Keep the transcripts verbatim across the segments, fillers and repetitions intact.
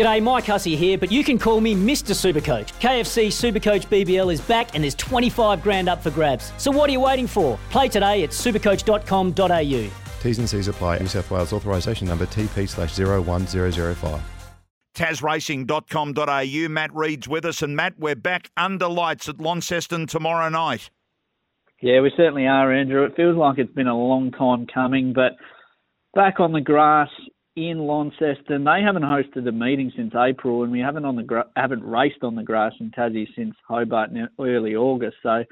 G'day, Mike Hussey here, but you can call me Mister Supercoach. K F C Supercoach B B L is back and there's twenty-five grand up for grabs. So what are you waiting for? Play today at supercoach dot com dot a u. T's and C's apply. New South Wales authorisation number T P slash zero one zero zero five. Taz racing dot com dot a u. Matt Reed's with us, and Matt, we're back under lights at Launceston tomorrow night. Yeah, we certainly are, Andrew. It feels like it's been a long time coming, but back on the grass in Launceston. They haven't hosted a meeting since April, and we haven't on the gra- haven't raced on the grass in Tassie since Hobart in early August, so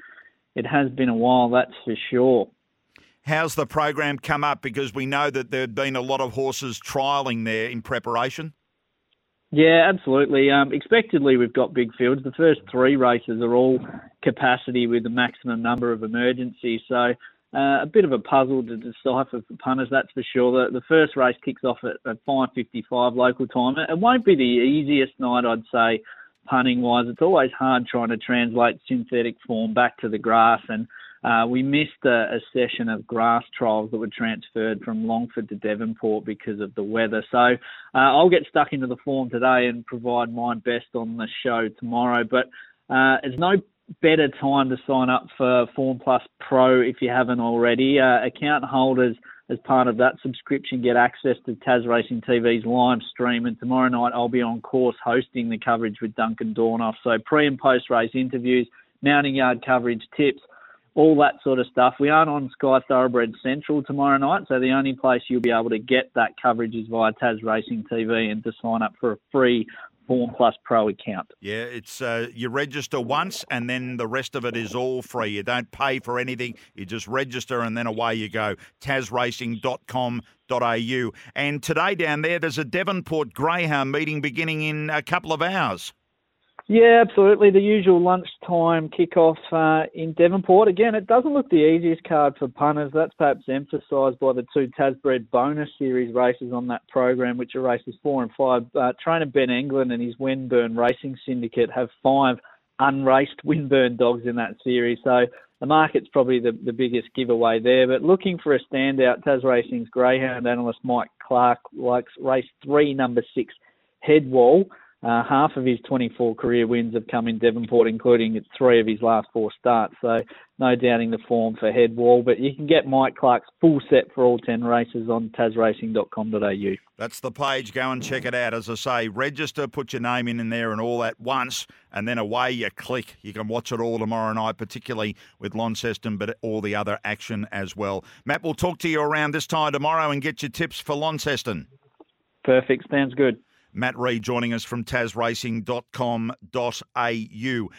it has been a while, that's for sure. How's the program come up? Because we know that there had been a lot of horses trialling there in preparation. Yeah, absolutely. Um, expectedly, we've got big fields. The first three races are all capacity with the maximum number of emergencies. So uh, a bit of a puzzle to decipher for punters, that's for sure. The, the first race kicks off at, at five fifty-five local time. It won't be the easiest night, I'd say, punting-wise. It's always hard trying to translate synthetic form back to the grass. And uh, we missed a, a session of grass trials that were transferred from Longford to Devonport because of the weather. So uh, I'll get stuck into the form today and provide my best on the show tomorrow. But uh, it's no better time to sign up for FormPlus Pro if you haven't already. Uh, account holders, as part of that subscription, get access to T A S Racing T V's live stream, and tomorrow night I'll be on course hosting the coverage with Duncan Dornoff. So pre- and post-race interviews, mounting yard coverage, tips, all that sort of stuff. We aren't on Sky Thoroughbred Central tomorrow night, so the only place you'll be able to get that coverage is via T A S Racing T V, and to sign up for a free FormPlus Pro account. Yeah, it's uh, you register once and then the rest of it is all free. You don't pay for anything. You just register and then away you go. Taz racing dot com dot a u. And today down there, there's a Devonport Greyhound meeting beginning in a couple of hours. Yeah, absolutely. The usual lunchtime kickoff uh, in Devonport. Again, it doesn't look the easiest card for punters. That's perhaps emphasised by the two Tazbred bonus series races on that program, which are races four and five. Uh, trainer Ben Englund and his Windburn Racing Syndicate have five unraced Windburn dogs in that series. So the market's probably the, the biggest giveaway there. But looking for a standout, Taz Racing's Greyhound analyst Mike Clark likes race three, number six, Headwall. Uh, half of his twenty-four career wins have come in Devonport, including three of his last four starts. So no doubting the form for Headwall. But you can get Mike Clark's full set for all ten races on taz racing dot com dot a u. That's the page. Go and check it out. As I say, register, put your name in, in there and all that once, and then away you click. You can watch it all tomorrow night, particularly with Launceston, but all the other action as well. Matt, we'll talk to you around this time tomorrow and get your tips for Launceston. Perfect. Sounds good. Matt Reed joining us from taz racing dot com dot a u.